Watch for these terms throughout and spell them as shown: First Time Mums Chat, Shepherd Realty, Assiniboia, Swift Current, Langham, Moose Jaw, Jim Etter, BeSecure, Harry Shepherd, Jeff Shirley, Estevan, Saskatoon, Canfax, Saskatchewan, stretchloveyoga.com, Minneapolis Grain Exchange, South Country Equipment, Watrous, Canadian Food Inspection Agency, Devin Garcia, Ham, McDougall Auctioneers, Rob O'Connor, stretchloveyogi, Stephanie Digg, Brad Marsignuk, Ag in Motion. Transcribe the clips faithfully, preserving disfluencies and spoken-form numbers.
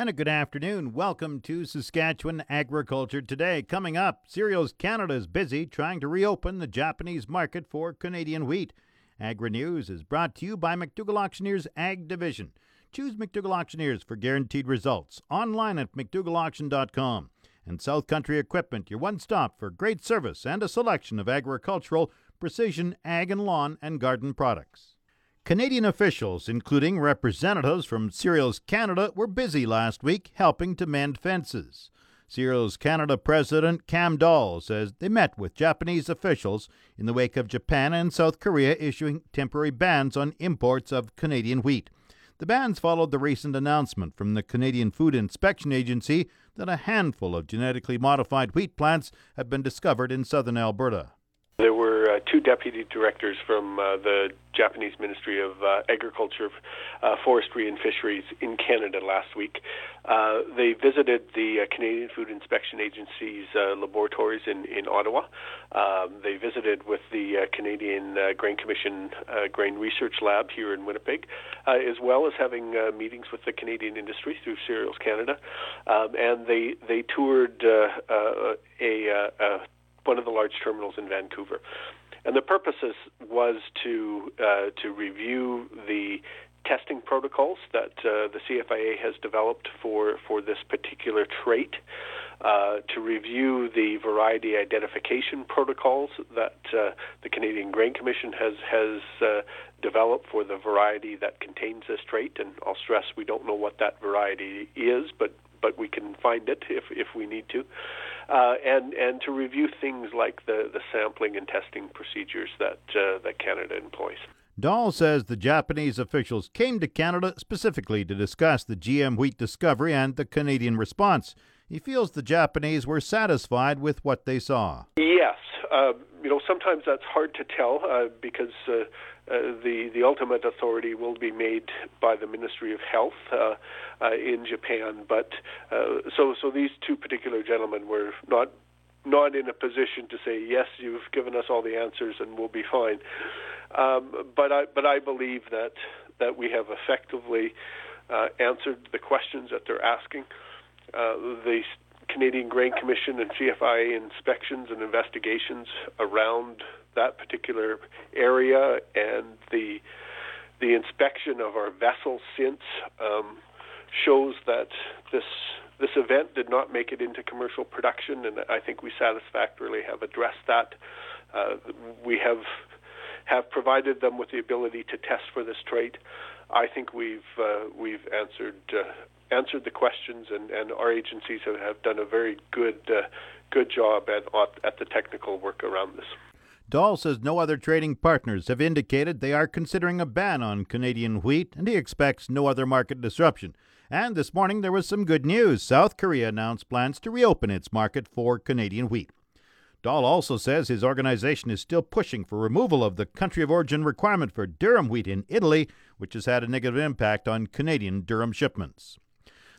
and a good afternoon. Welcome to Saskatchewan Agriculture Today. Coming up, Cereals Canada is busy trying to reopen the Japanese market for Canadian wheat. Agri-News is brought to you by McDougall Auctioneers Ag Division. Choose McDougall Auctioneers for guaranteed results online at mcdougall auction dot com. And South Country Equipment, your one-stop for great service and a selection of agricultural, precision, ag and lawn and garden products. Canadian officials, including representatives from Cereals Canada, were busy last week helping to mend fences. Cereals Canada President Cam Dahl says they met with Japanese officials in the wake of Japan and South Korea issuing temporary bans on imports of Canadian wheat. The bans followed the recent announcement from the Canadian Food Inspection Agency that a handful of genetically modified wheat plants have been discovered in southern Alberta. There were uh, two deputy directors from uh, the Japanese Ministry of uh, Agriculture, uh, Forestry and Fisheries in Canada last week. Uh, they visited the uh, Canadian Food Inspection Agency's uh, laboratories in, in Ottawa. Um, they visited with the uh, Canadian uh, Grain Commission uh, Grain Research Lab here in Winnipeg, uh, as well as having uh, meetings with the Canadian industry through Cereals Canada. Um, and they, they toured uh, uh, a... Uh, one of the large terminals in Vancouver. And the purpose is, was to uh, to review the testing protocols that uh, the C F I A has developed for, for this particular trait, uh, to review the variety identification protocols that uh, the Canadian Grain Commission has, has uh, developed for the variety that contains this trait. And I'll stress we don't know what that variety is, but but we can find it if, if we need to, uh, and and to review things like the, the sampling and testing procedures that uh, that Canada employs. Dahl says the Japanese officials came to Canada specifically to discuss the G M wheat discovery and the Canadian response. He feels the Japanese were satisfied with what they saw. Yes. Uh, you know, sometimes that's hard to tell uh, because uh, uh, the, the ultimate authority will be made by the Ministry of Health uh, uh, in Japan. But uh, so so these two particular gentlemen were not not in a position to say, yes, you've given us all the answers and we'll be fine. Um, but I but I believe that, that we have effectively uh, answered the questions that they're asking. Uh, the Canadian Grain Commission and C F I A inspections and investigations around that particular area, and the the inspection of our vessel since um, shows that this this event did not make it into commercial production, and I think we satisfactorily have addressed that. Uh, we have have provided them with the ability to test for this trait. I think we've uh, we've answered. Uh, answered the questions, and, and our agencies have, have done a very good uh, good job at, at the technical work around this. Dahl says no other trading partners have indicated they are considering a ban on Canadian wheat, and he expects no other market disruption. And this morning there was some good news. South Korea announced plans to reopen its market for Canadian wheat. Dahl also says his organization is still pushing for removal of the country of origin requirement for durum wheat in Italy, which has had a negative impact on Canadian durum shipments.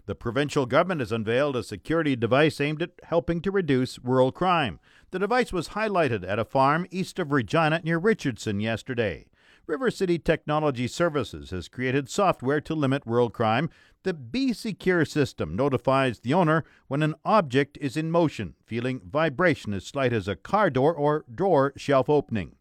The provincial government has unveiled a security device aimed at helping to reduce rural crime. The device was highlighted at a farm east of Regina near Richardson yesterday. River City Technology Services has created software to limit rural crime. The BeSecure system notifies the owner when an object is in motion, feeling vibration as slight as a car door or drawer shelf opening.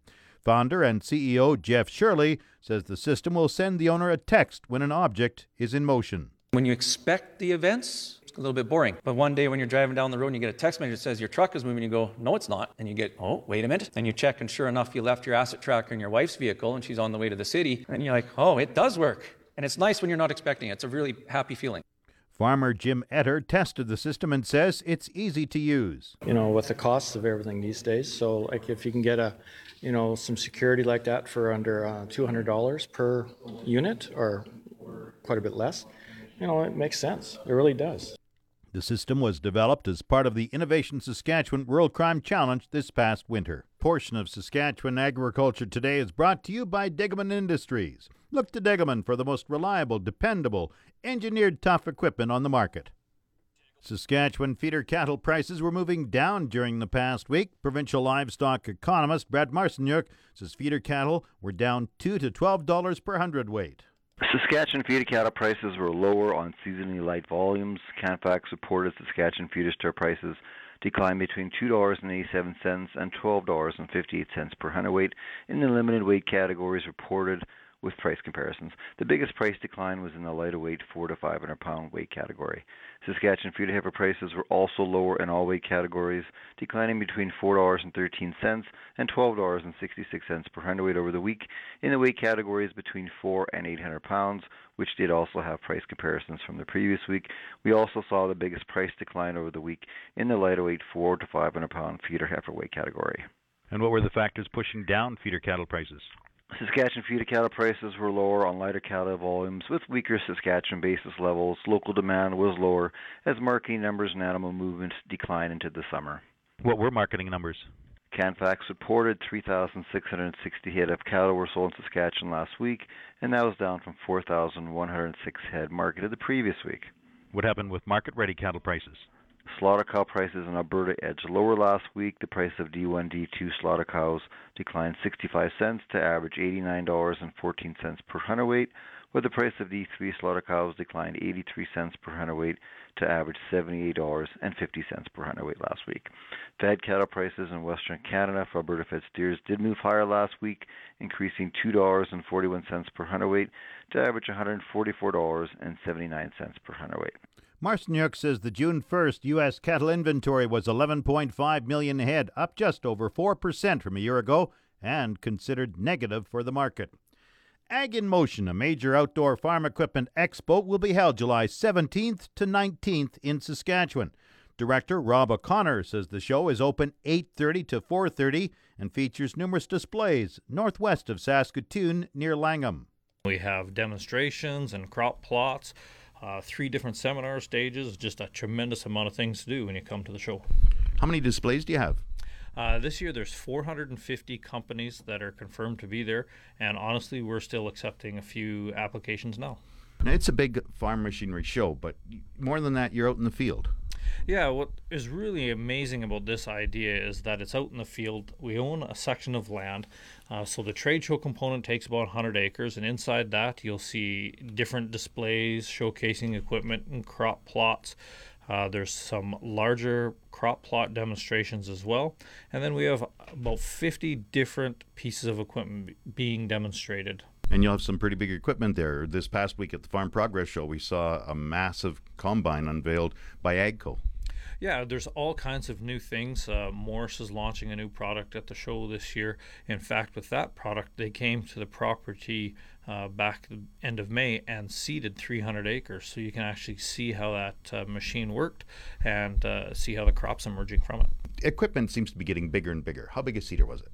Founder and C E O Jeff Shirley says the system will send the owner a text when an object is in motion. When you expect the events, it's a little bit boring. But one day when you're driving down the road and you get a text message that says your truck is moving, you go, no, it's not. And you get, oh, wait a minute. And you check, and sure enough, you left your asset tracker in your wife's vehicle and she's on the way to the city. And you're like, oh, it does work. And it's nice when you're not expecting it. It's a really happy feeling. Farmer Jim Etter tested the system and says it's easy to use. You know, with the costs of everything these days, so like if you can get a, you know, some security like that for under uh, two hundred dollars per unit or quite a bit less, you know, it makes sense. It really does. The system was developed as part of the Innovation Saskatchewan Rural Crime Challenge this past winter. A portion of Saskatchewan Agriculture Today is brought to you by Degelman Industries. Look to Degelman for the most reliable, dependable, engineered tough equipment on the market. Saskatchewan feeder cattle prices were moving down during the past week. Provincial livestock economist Brad Marsignuk says feeder cattle were down two to twelve dollars per hundredweight. Saskatchewan feeder cattle prices were lower on seasonally light volumes. Canfax reported Saskatchewan feeder star prices declined between two dollars and eighty-seven cents and twelve dollars and fifty-eight cents per hundredweight in the limited weight categories reported with price comparisons. The biggest price decline was in the lighter weight four to five hundred pound weight category. Saskatchewan feeder heifer prices were also lower in all weight categories, declining between four dollars and thirteen cents and twelve dollars and sixty-six cents per hundredweight over the week in the weight categories between four and eight hundred pounds, which did also have price comparisons from the previous week. We also saw the biggest price decline over the week in the lighter weight four to five hundred pound feeder heifer weight category. And what were the factors pushing down feeder cattle prices? Saskatchewan feeder cattle prices were lower on lighter cattle volumes with weaker Saskatchewan basis levels. Local demand was lower as marketing numbers and animal movements declined into the summer. What were marketing numbers? Canfax reported three thousand six hundred sixty head of cattle were sold in Saskatchewan last week, and that was down from four thousand one hundred six head marketed the previous week. What happened with market-ready cattle prices? Slaughter cow prices in Alberta edged lower last week. The price of D one D two slaughter cows declined sixty-five cents to average eighty-nine dollars and fourteen cents per hundredweight, while the price of D three slaughter cows declined eighty-three cents per hundredweight to average seventy-eight dollars and fifty cents per hundredweight last week. Fed cattle prices in Western Canada for Alberta fed steers did move higher last week, increasing two dollars and forty-one cents per hundredweight to average one hundred forty-four dollars and seventy-nine cents per hundredweight. Marston York says the June first U S cattle inventory was eleven point five million head, up just over four percent from a year ago and considered negative for the market. Ag in Motion, a major outdoor farm equipment expo, will be held July seventeenth to nineteenth in Saskatchewan. Director Rob O'Connor says the show is open eight thirty to four thirty and features numerous displays northwest of Saskatoon near Langham. We have demonstrations and crop plots. Uh, three different seminar stages, just a tremendous amount of things to do when you come to the show. How many displays do you have? Uh, this year there's four hundred fifty companies that are confirmed to be there, and honestly we're still accepting a few applications now. Now, it's a big farm machinery show, but more than that, you're out in the field. Yeah, what is really amazing about this idea is that it's out in the field. We own a section of land, uh, so the trade show component takes about one hundred acres, and inside that you'll see different displays showcasing equipment and crop plots. Uh, there's some larger crop plot demonstrations as well, and then we have about fifty different pieces of equipment being demonstrated. And you'll have some pretty big equipment there. This past week at the Farm Progress Show, we saw a massive combine unveiled by Agco. Yeah, there's all kinds of new things. Uh, Morris is launching a new product at the show this year. In fact, with that product, they came to the property uh, back the end of May and seeded three hundred acres. So you can actually see how that uh, machine worked and uh, see how the crop's emerging from it. Equipment seems to be getting bigger and bigger. How big a seeder was it?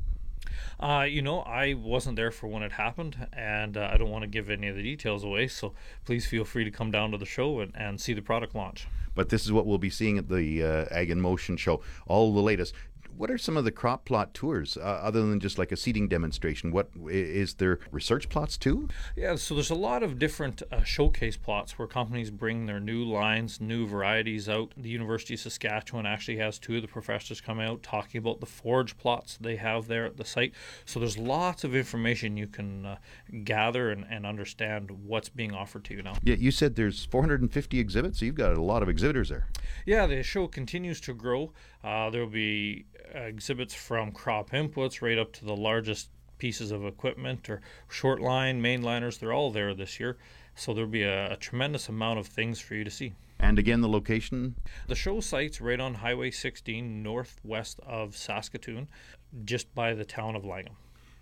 Uh, you know, I wasn't there for when it happened, and uh, I don't want to give any of the details away, so please feel free to come down to the show and, and see the product launch. But this is what we'll be seeing at the uh, Ag in Motion show, all the latest. What are some of the crop plot tours, uh, other than just like a seeding demonstration? What is there research plots too? Yeah, so there's a lot of different uh, showcase plots where companies bring their new lines, new varieties out. The University of Saskatchewan actually has two of the professors come out talking about the forage plots they have there at the site. So there's lots of information you can uh, gather and, and understand what's being offered to you now. Yeah, you said there's four hundred fifty exhibits, so you've got a lot of exhibitors there. Yeah, the show continues to grow. Uh, there'll be exhibits from crop inputs right up to the largest pieces of equipment or short line, mainliners. They're all there this year. So there'll be a, a tremendous amount of things for you to see. And again, the location? The show site's right on Highway sixteen, northwest of Saskatoon, just by the town of Langham.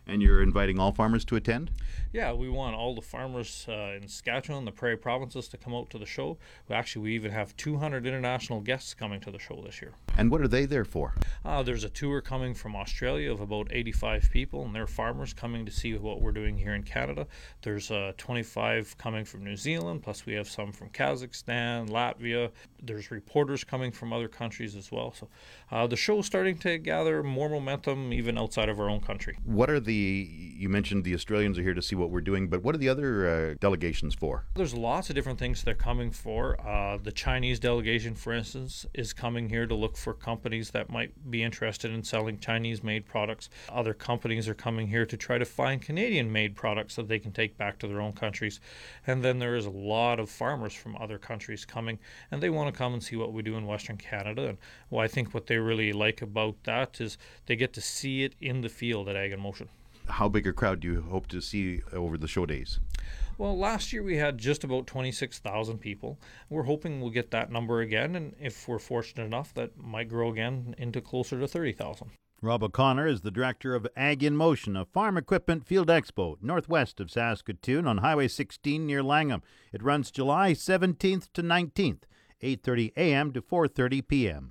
And you're inviting all farmers to attend? Yeah, we want all the farmers uh, in Saskatchewan, the Prairie Provinces, to come out to the show. We actually, we even have two hundred international guests coming to the show this year. And what are they there for? Uh, there's a tour coming from Australia of about eighty-five people, and they're farmers coming to see what we're doing here in Canada. There's uh, twenty-five coming from New Zealand, plus we have some from Kazakhstan, Latvia. There's reporters coming from other countries as well. So uh, the show's starting to gather more momentum even outside of our own country. What are the the, you mentioned the Australians are here to see what we're doing, but what are the other uh, delegations for? There's lots of different things they're coming for. Uh, the Chinese delegation, for instance, is coming here to look for companies that might be interested in selling Chinese-made products. Other companies are coming here to try to find Canadian-made products that they can take back to their own countries. And then there is a lot of farmers from other countries coming, and they want to come and see what we do in Western Canada. And well, I think what they really like about that is they get to see it in the field at Ag in Motion. How big a crowd do you hope to see over the show days? Well, last year we had just about twenty-six thousand people. We're hoping we'll get that number again, and if we're fortunate enough, that might grow again into closer to thirty thousand. Rob O'Connor is the director of Ag in Motion, a farm equipment field expo northwest of Saskatoon on Highway sixteen near Langham. It runs July seventeenth to nineteenth, eight thirty a.m. to four thirty p.m.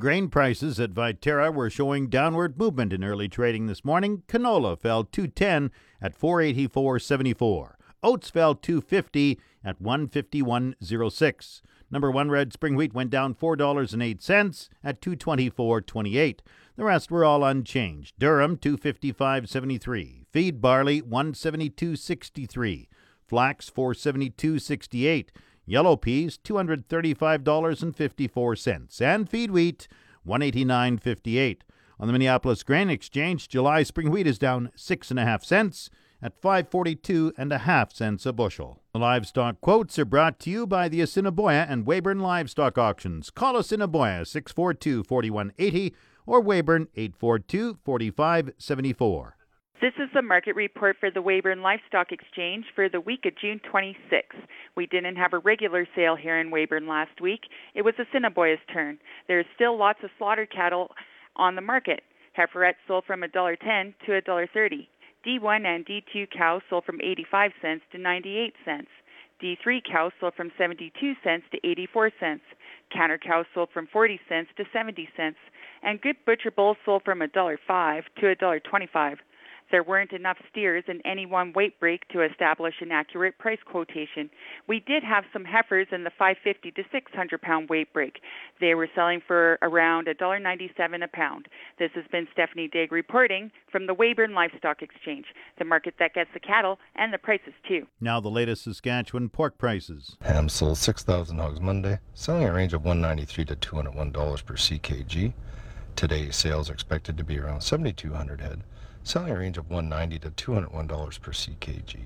Grain prices at Viterra were showing downward movement in early trading this morning. Canola fell two ten at four eighty-four seventy-four. Oats fell two fifty at one fifty-one oh six. Number one red spring wheat went down four dollars and eight cents at two twenty-four twenty-eight. The rest were all unchanged. Durum two fifty-five seventy-three. Feed barley one seventy-two sixty-three. Flax four seventy-two sixty-eight. Yellow peas, two thirty-five fifty-four, and feed wheat, one eighty-nine fifty-eight. On the Minneapolis Grain Exchange, July spring wheat is down six point five cents at five forty-two point five cents a bushel. The livestock quotes are brought to you by the Assiniboia and Weyburn Livestock Auctions. Call Assiniboia six four two, four one eight zero or Weyburn eight four two, four five seven four. This is the market report for the Weyburn Livestock Exchange for the week of June twenty-sixth. We didn't have a regular sale here in Weyburn last week. It was Assiniboia's turn. There is still lots of slaughter cattle on the market. Heiferettes sold from one ten to one thirty. D one and D two cows sold from eighty-five cents to ninety-eight cents. D three cows sold from seventy-two cents to eighty-four cents. Counter cows sold from forty cents to seventy cents. And good butcher bulls sold from one oh five to one twenty-five. There weren't enough steers in any one weight break to establish an accurate price quotation. We did have some heifers in the five fifty to six hundred pound weight break. They were selling for around one ninety-seven a pound. This has been Stephanie Digg reporting from the Weyburn Livestock Exchange, the market that gets the cattle and the prices too. Now the latest Saskatchewan pork prices. Ham sold six thousand hogs Monday, selling a range of one ninety-three to two oh one dollars per C K G. Today sales are expected to be around seventy-two hundred head, selling a range of one ninety to two oh one dollars per C K G.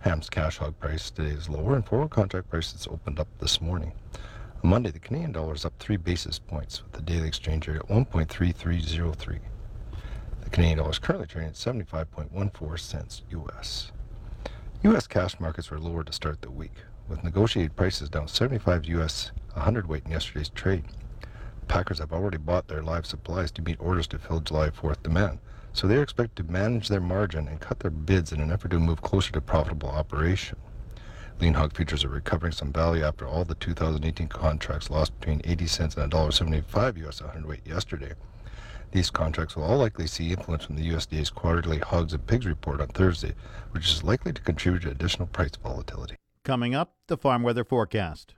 Ham's cash hog price today is lower, and forward contract prices opened up this morning. On Monday, the Canadian dollar is up three basis points, with the daily exchange rate at one point three three oh three. The Canadian dollar is currently trading at seventy-five point one four cents U S. U S cash markets were lower to start the week, with negotiated prices down seventy-five U S hundredweight in yesterday's trade. Packers have already bought their live supplies to meet orders to fill July fourth demand, so they are expected to manage their margin and cut their bids in an effort to move closer to profitable operation. Lean hog futures are recovering some value after all the two thousand eighteen contracts lost between eighty cents and one seventy-five U S hundredweight yesterday. These contracts will all likely see influence from the U S D A's quarterly hogs and pigs report on Thursday, which is likely to contribute to additional price volatility. Coming up, the farm weather forecast.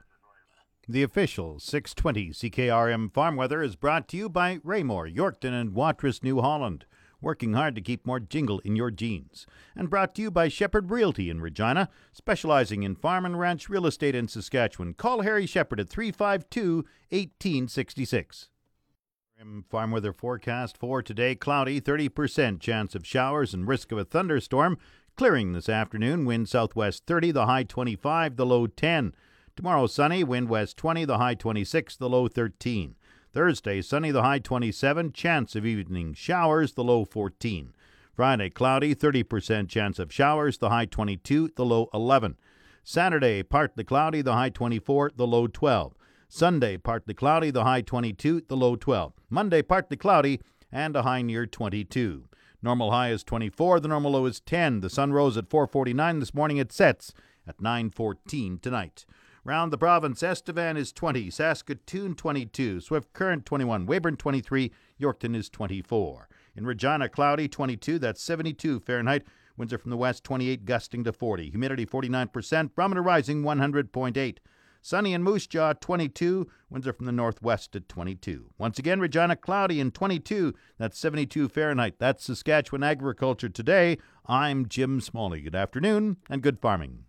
The official six twenty C K R M farm weather is brought to you by Raymore, Yorkton and Watrous, New Holland. Working hard to keep more jingle in your jeans. And brought to you by Shepherd Realty in Regina, specializing in farm and ranch real estate in Saskatchewan. Call Harry Shepherd at three five two, one eight six six. Farm weather forecast for today: cloudy, thirty percent chance of showers and risk of a thunderstorm. Clearing this afternoon, wind southwest thirty, the high twenty-five, the low ten. Tomorrow sunny, wind west twenty, the high twenty-six, the low thirteen. Thursday, sunny, the high twenty-seven, chance of evening showers, the low fourteen. Friday, cloudy, thirty percent chance of showers, the high twenty-two, the low eleven. Saturday, partly cloudy, the high twenty-four, the low twelve. Sunday, partly cloudy, the high twenty-two, the low twelve. Monday, partly cloudy, and a high near twenty-two. Normal high is twenty-four. The normal low is ten. The sun rose at four forty-nine this morning. It sets at nine fourteen tonight. Round the province, Estevan is twenty, Saskatoon twenty-two, Swift Current twenty-one, Weyburn twenty-three, Yorkton is twenty-four. In Regina, cloudy twenty-two, that's seventy-two Fahrenheit. Winds are from the west, twenty-eight, gusting to forty. Humidity forty-nine percent, barometer rising one hundred point eight. Sunny in Moose Jaw, twenty-two, winds are from the northwest at twenty-two. Once again, Regina, cloudy and twenty-two, that's seventy-two Fahrenheit. That's Saskatchewan Agriculture Today. I'm Jim Smalley. Good afternoon and good farming.